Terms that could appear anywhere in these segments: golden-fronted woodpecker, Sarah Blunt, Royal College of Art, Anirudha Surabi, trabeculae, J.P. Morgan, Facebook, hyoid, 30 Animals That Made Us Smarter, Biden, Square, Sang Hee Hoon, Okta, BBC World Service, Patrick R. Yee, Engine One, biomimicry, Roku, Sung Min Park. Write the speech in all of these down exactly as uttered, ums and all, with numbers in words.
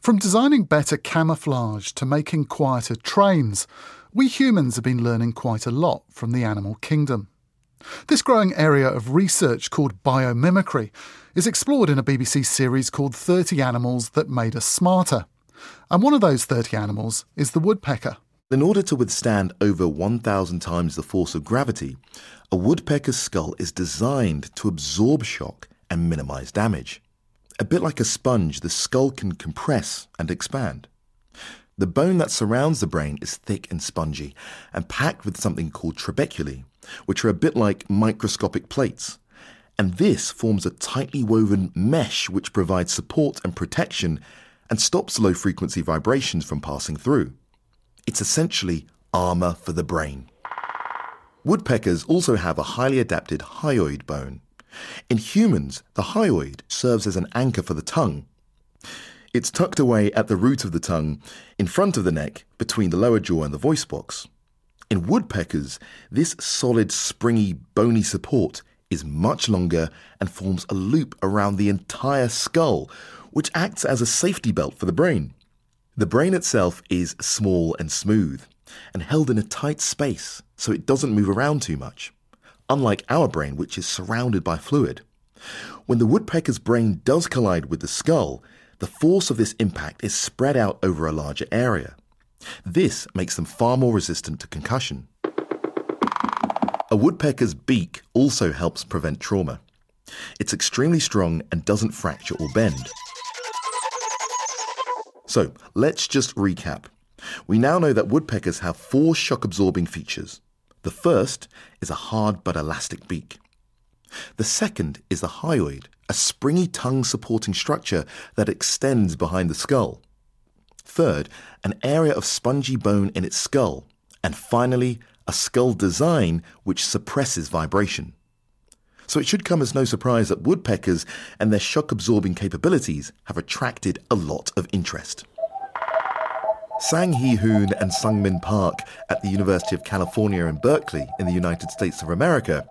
From designing better camouflage to making quieter trains, we humans have been learning quite a lot from the animal kingdom. This growing area of research called biomimicry is explored in a B B C series called thirty Animals That Made Us Smarter. And one of those thirty animals is the woodpecker. In order to withstand over one thousand times the force of gravity, a woodpecker's skull is designed to absorb shock and minimise damage. A bit like a sponge, the skull can compress and expand. The bone that surrounds the brain is thick and spongy and packed with something called trabeculae, which are a bit like microscopic plates. And this forms a tightly woven mesh which provides support and protection and stops low-frequency vibrations from passing through. It's essentially armour for the brain. Woodpeckers also have a highly adapted hyoid bone. In humans, the hyoid serves as an anchor for the tongue. It's tucked away at the root of the tongue, in front of the neck, between the lower jaw and the voice box. In woodpeckers, this solid, springy, bony support is much longer and forms a loop around the entire skull, which acts as a safety belt for the brain. The brain itself is small and smooth, and held in a tight space so it doesn't move around too much, unlike our brain, which is surrounded by fluid. When the woodpecker's brain does collide with the skull, the force of this impact is spread out over a larger area. This makes them far more resistant to concussion. A woodpecker's beak also helps prevent trauma. It's extremely strong and doesn't fracture or bend. So, let's just recap. We now know that woodpeckers have four shock-absorbing features. The first is a hard but elastic beak. The second is the hyoid, a springy tongue-supporting structure that extends behind the skull. Third, an area of spongy bone in its skull. And finally, a skull design which suppresses vibration. So it should come as no surprise that woodpeckers and their shock-absorbing capabilities have attracted a lot of interest. Sang Hee Hoon and Sung Min Park at the University of California in Berkeley in the United States of America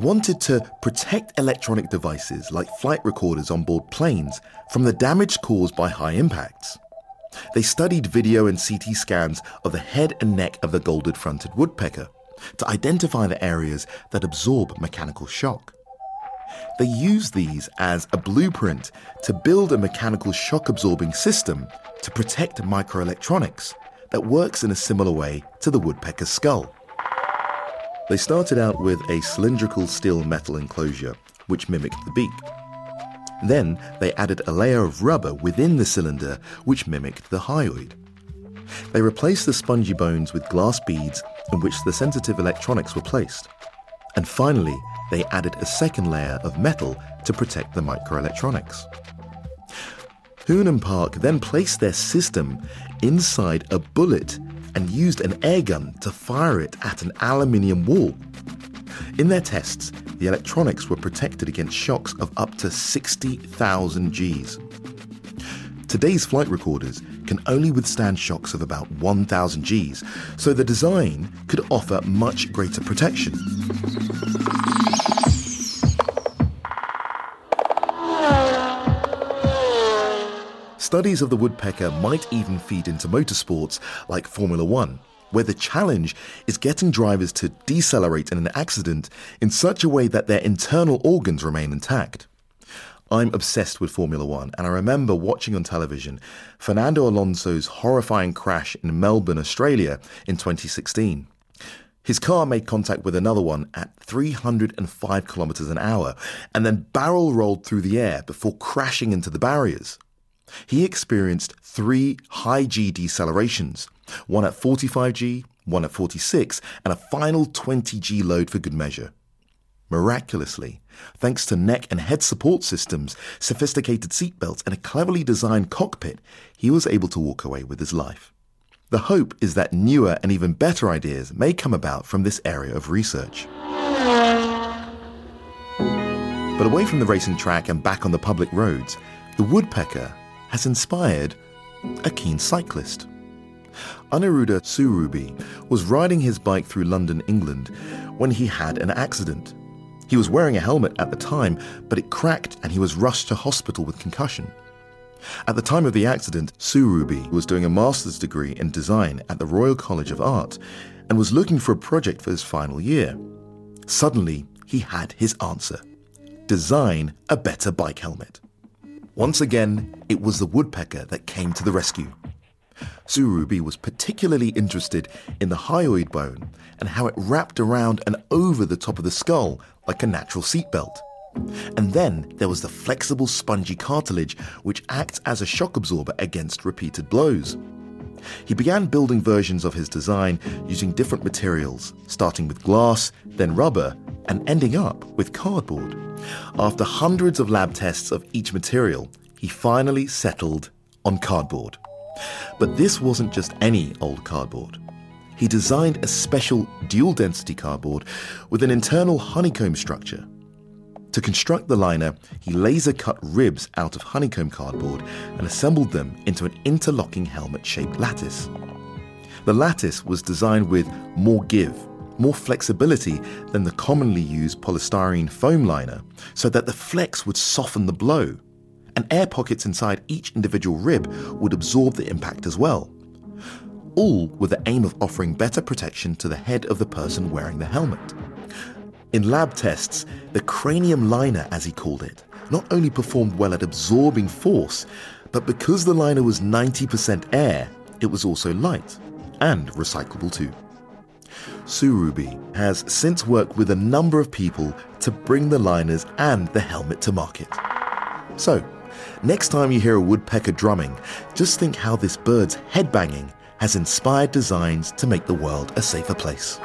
wanted to protect electronic devices like flight recorders on board planes from the damage caused by high impacts. They studied video and C T scans of the head and neck of the golden-fronted woodpecker to identify the areas that absorb mechanical shock. They used these as a blueprint to build a mechanical shock-absorbing system to protect microelectronics that works in a similar way to the woodpecker's skull. They started out with a cylindrical steel metal enclosure, which mimicked the beak. Then they added a layer of rubber within the cylinder, which mimicked the hyoid. They replaced the spongy bones with glass beads in which the sensitive electronics were placed. And finally, they added a second layer of metal to protect the microelectronics. Hoon and Park then placed their system inside a bullet and used an air gun to fire it at an aluminium wall. In their tests, the electronics were protected against shocks of up to sixty thousand G's. Today's flight recorders can only withstand shocks of about one thousand G's, so the design could offer much greater protection. Studies of the woodpecker might even feed into motorsports like Formula One, where the challenge is getting drivers to decelerate in an accident in such a way that their internal organs remain intact. I'm obsessed with Formula One, and I remember watching on television Fernando Alonso's horrifying crash in Melbourne, Australia in twenty sixteen. His car made contact with another one at three hundred five kilometres an hour and then barrel rolled through the air before crashing into the barriers. He experienced three high-G decelerations, one at forty-five G, one at forty-six, and a final twenty G load for good measure. Miraculously, thanks to neck and head support systems, sophisticated seatbelts, and a cleverly designed cockpit, he was able to walk away with his life. The hope is that newer and even better ideas may come about from this area of research. But away from the racing track and back on the public roads, the woodpecker has inspired a keen cyclist. Anirudha Surabi was riding his bike through London, England, when he had an accident. He was wearing a helmet at the time, but it cracked and he was rushed to hospital with concussion. At the time of the accident, Surabi was doing a master's degree in design at the Royal College of Art and was looking for a project for his final year. Suddenly, he had his answer. Design a better bike helmet. Once again, it was the woodpecker that came to the rescue. Surabi was particularly interested in the hyoid bone and how it wrapped around and over the top of the skull like a natural seatbelt. And then there was the flexible spongy cartilage which acts as a shock absorber against repeated blows. He began building versions of his design using different materials, starting with glass, then rubber, and ending up with cardboard. After hundreds of lab tests of each material, he finally settled on cardboard. But this wasn't just any old cardboard. He designed a special dual-density cardboard with an internal honeycomb structure. To construct the liner, he laser-cut ribs out of honeycomb cardboard and assembled them into an interlocking helmet-shaped lattice. The lattice was designed with more give, more flexibility than the commonly used polystyrene foam liner, so that the flex would soften the blow, and air pockets inside each individual rib would absorb the impact as well. All with the aim of offering better protection to the head of the person wearing the helmet. In lab tests, the cranium liner, as he called it, not only performed well at absorbing force, but because the liner was ninety percent air, it was also light and recyclable too. Surabi has since worked with a number of people to bring the liners and the helmet to market. So, next time you hear a woodpecker drumming, just think how this bird's headbanging has inspired designs to make the world a safer place.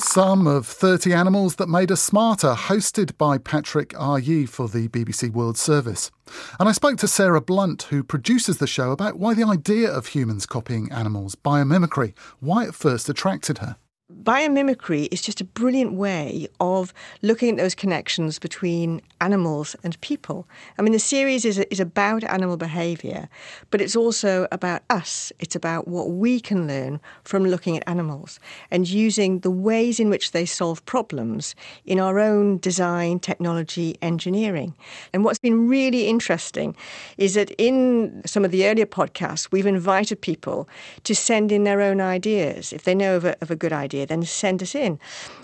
Some of thirty Animals That Made Us Smarter, hosted by Patrick R. Yee for the B B C World Service. And I spoke to Sarah Blunt, who produces the show, about why the idea of humans copying animals, biomimicry, why it first attracted her. Biomimicry is just a brilliant way of looking at those connections between animals and people. I mean, the series is, is about animal behaviour, but it's also about us. It's about what we can learn from looking at animals and using the ways in which they solve problems in our own design, technology, engineering. And what's been really interesting is that in some of the earlier podcasts, we've invited people to send in their own ideas. If they know of a, of a good idea, then send us in.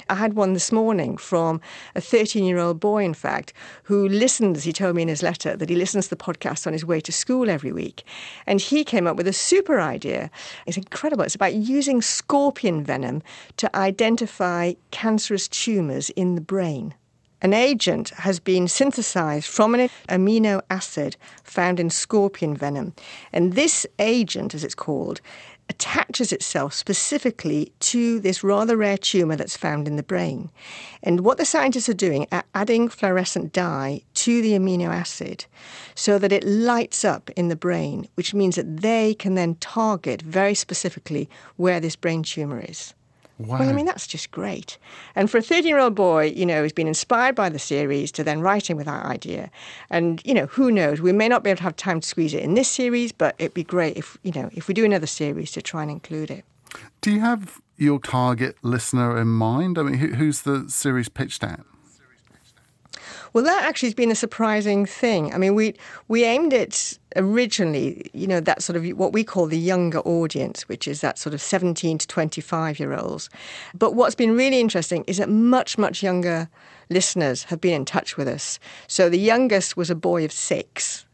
I had one this morning from a thirteen-year-old boy, in fact, who listens, he told me in his letter, that he listens to the podcast on his way to school every week. And he came up with a super idea. It's incredible. It's about using scorpion venom to identify cancerous tumours in the brain. An agent has been synthesized from an amino acid found in scorpion venom. And this agent, as it's called, attaches itself specifically to this rather rare tumour that's found in the brain. And what the scientists are doing are adding fluorescent dye to the amino acid so that it lights up in the brain, which means that they can then target very specifically where this brain tumour is. Wow. Well, I mean, that's just great. And for a thirteen-year-old boy, you know, who's been inspired by the series to then write in with that idea. And, you know, who knows? We may not be able to have time to squeeze it in this series, but it'd be great if, you know, if we do another series to try and include it. Do you have your target listener in mind? I mean, who, who's the series pitched at? Well, that actually has been a surprising thing. I mean, we we aimed it originally, you know, that sort of what we call the younger audience, which is that sort of seventeen to twenty-five-year-olds. But what's been really interesting is that much, much younger listeners have been in touch with us. So the youngest was a boy of six.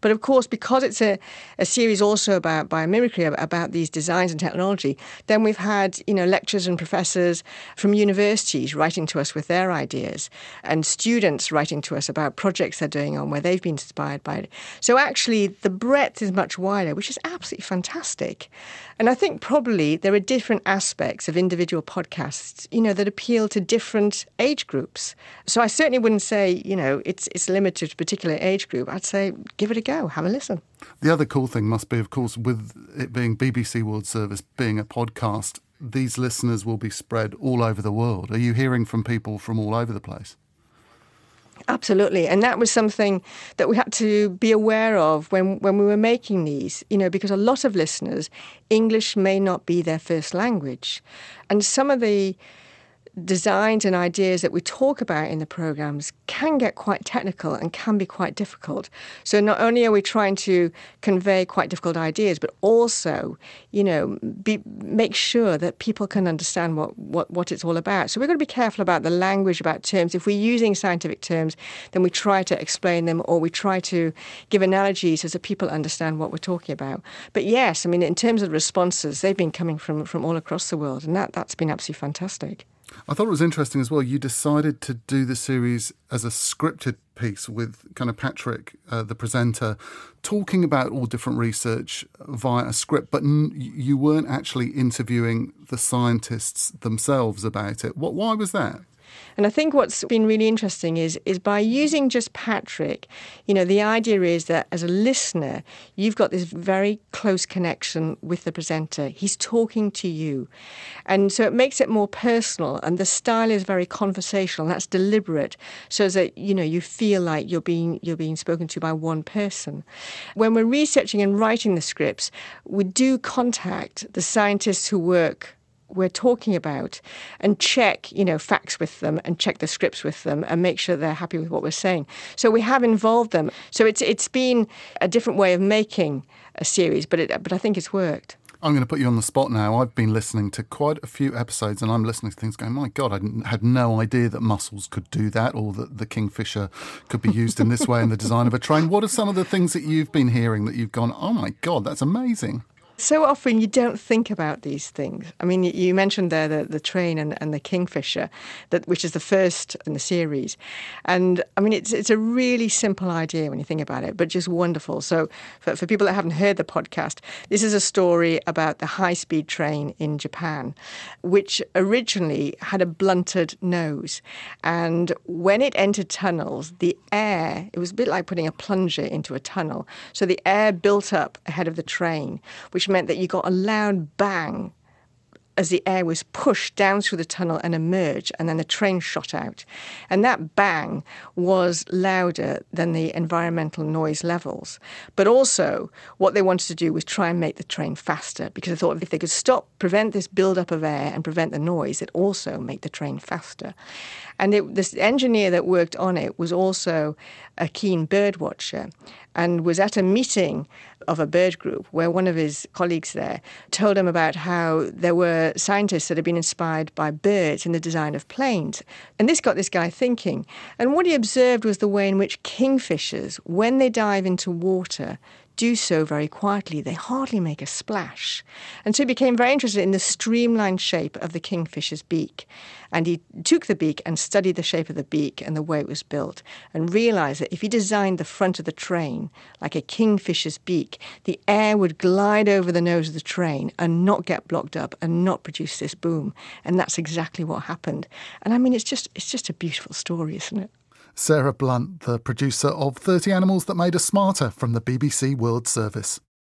But of course, because it's a, a series also about biomimicry, about these designs and technology, then we've had, you know, lecturers and professors from universities writing to us with their ideas and students writing to us about projects they're doing on where they've been inspired by it. So actually, the breadth is much wider, which is absolutely fantastic. And I think probably there are different aspects of individual podcasts, you know, that appeal to different age groups. So I certainly wouldn't say, you know, it's, it's limited to a particular age group. I'd say give it a go. Go, have a listen. The other cool thing must be, of course, with it being B B C World Service, being a podcast, these listeners will be spread all over the world. Are you hearing from people from all over the place? Absolutely. And that was something that we had to be aware of when, when we were making these, you know, because a lot of listeners, English may not be their first language. And some of the designs and ideas that we talk about in the programmes can get quite technical and can be quite difficult. So not only are we trying to convey quite difficult ideas, but also, you know, be, make sure that people can understand what, what, what it's all about. So we've got to be careful about the language, about terms. If we're using scientific terms, then we try to explain them or we try to give analogies so that people understand what we're talking about. But yes, I mean, in terms of responses, they've been coming from, from all across the world, and that, that's been absolutely fantastic. I thought it was interesting as well, you decided to do the series as a scripted piece with kind of Patrick, uh, the presenter, talking about all different research via a script, but n- you weren't actually interviewing the scientists themselves about it. What, why was that? And I think what's been really interesting is is by using just Patrick, you know, the idea is that as a listener, you've got this very close connection with the presenter. He's talking to you. And so it makes it more personal. And the style is very conversational. That's deliberate so that, you know, you feel like you're being you're being spoken to by one person. When we're researching and writing the scripts, we do contact the scientists who work we're talking about and check, you know, facts with them and check the scripts with them and make sure they're happy with what we're saying. So we have involved them. So it's it's been a different way of making a series, but it, but I think it's worked. I'm going to put you on the spot now. I've been listening to quite a few episodes and I'm listening to things going, my God, I had no idea that mussels could do that or that the kingfisher could be used in this way in the design of a train. What are some of the things that you've been hearing that you've gone, oh my God, that's amazing? So often you don't think about these things. I mean, you mentioned there the, the train and, and the kingfisher, that which is the first in the series. And I mean, it's it's a really simple idea when you think about it, but just wonderful. So for, for people that haven't heard the podcast, this is a story about the high-speed train in Japan, which originally had a blunted nose. And when it entered tunnels, the air, it was a bit like putting a plunger into a tunnel. So the air built up ahead of the train, which which meant that you got a loud bang as the air was pushed down through the tunnel and emerged, and then the train shot out. And that bang was louder than the environmental noise levels. But also, what they wanted to do was try and make the train faster, because they thought if they could stop, prevent this build-up of air and prevent the noise, it'd also make the train faster. And it, this engineer that worked on it was also a keen bird watcher and was at a meeting of a bird group where one of his colleagues there told him about how there were scientists that had been inspired by birds in the design of planes. And this got this guy thinking. And what he observed was the way in which kingfishers, when they dive into water, do so very quietly. They hardly make a splash. And so he became very interested in the streamlined shape of the kingfisher's beak. And he took the beak and studied the shape of the beak and the way it was built and realised that if he designed the front of the train like a kingfisher's beak, the air would glide over the nose of the train and not get blocked up and not produce this boom. And that's exactly what happened. And I mean, it's just it's just a beautiful story, isn't it? Sarah Blunt, the producer of thirty Animals That Made Us Smarter from the B B C World Service.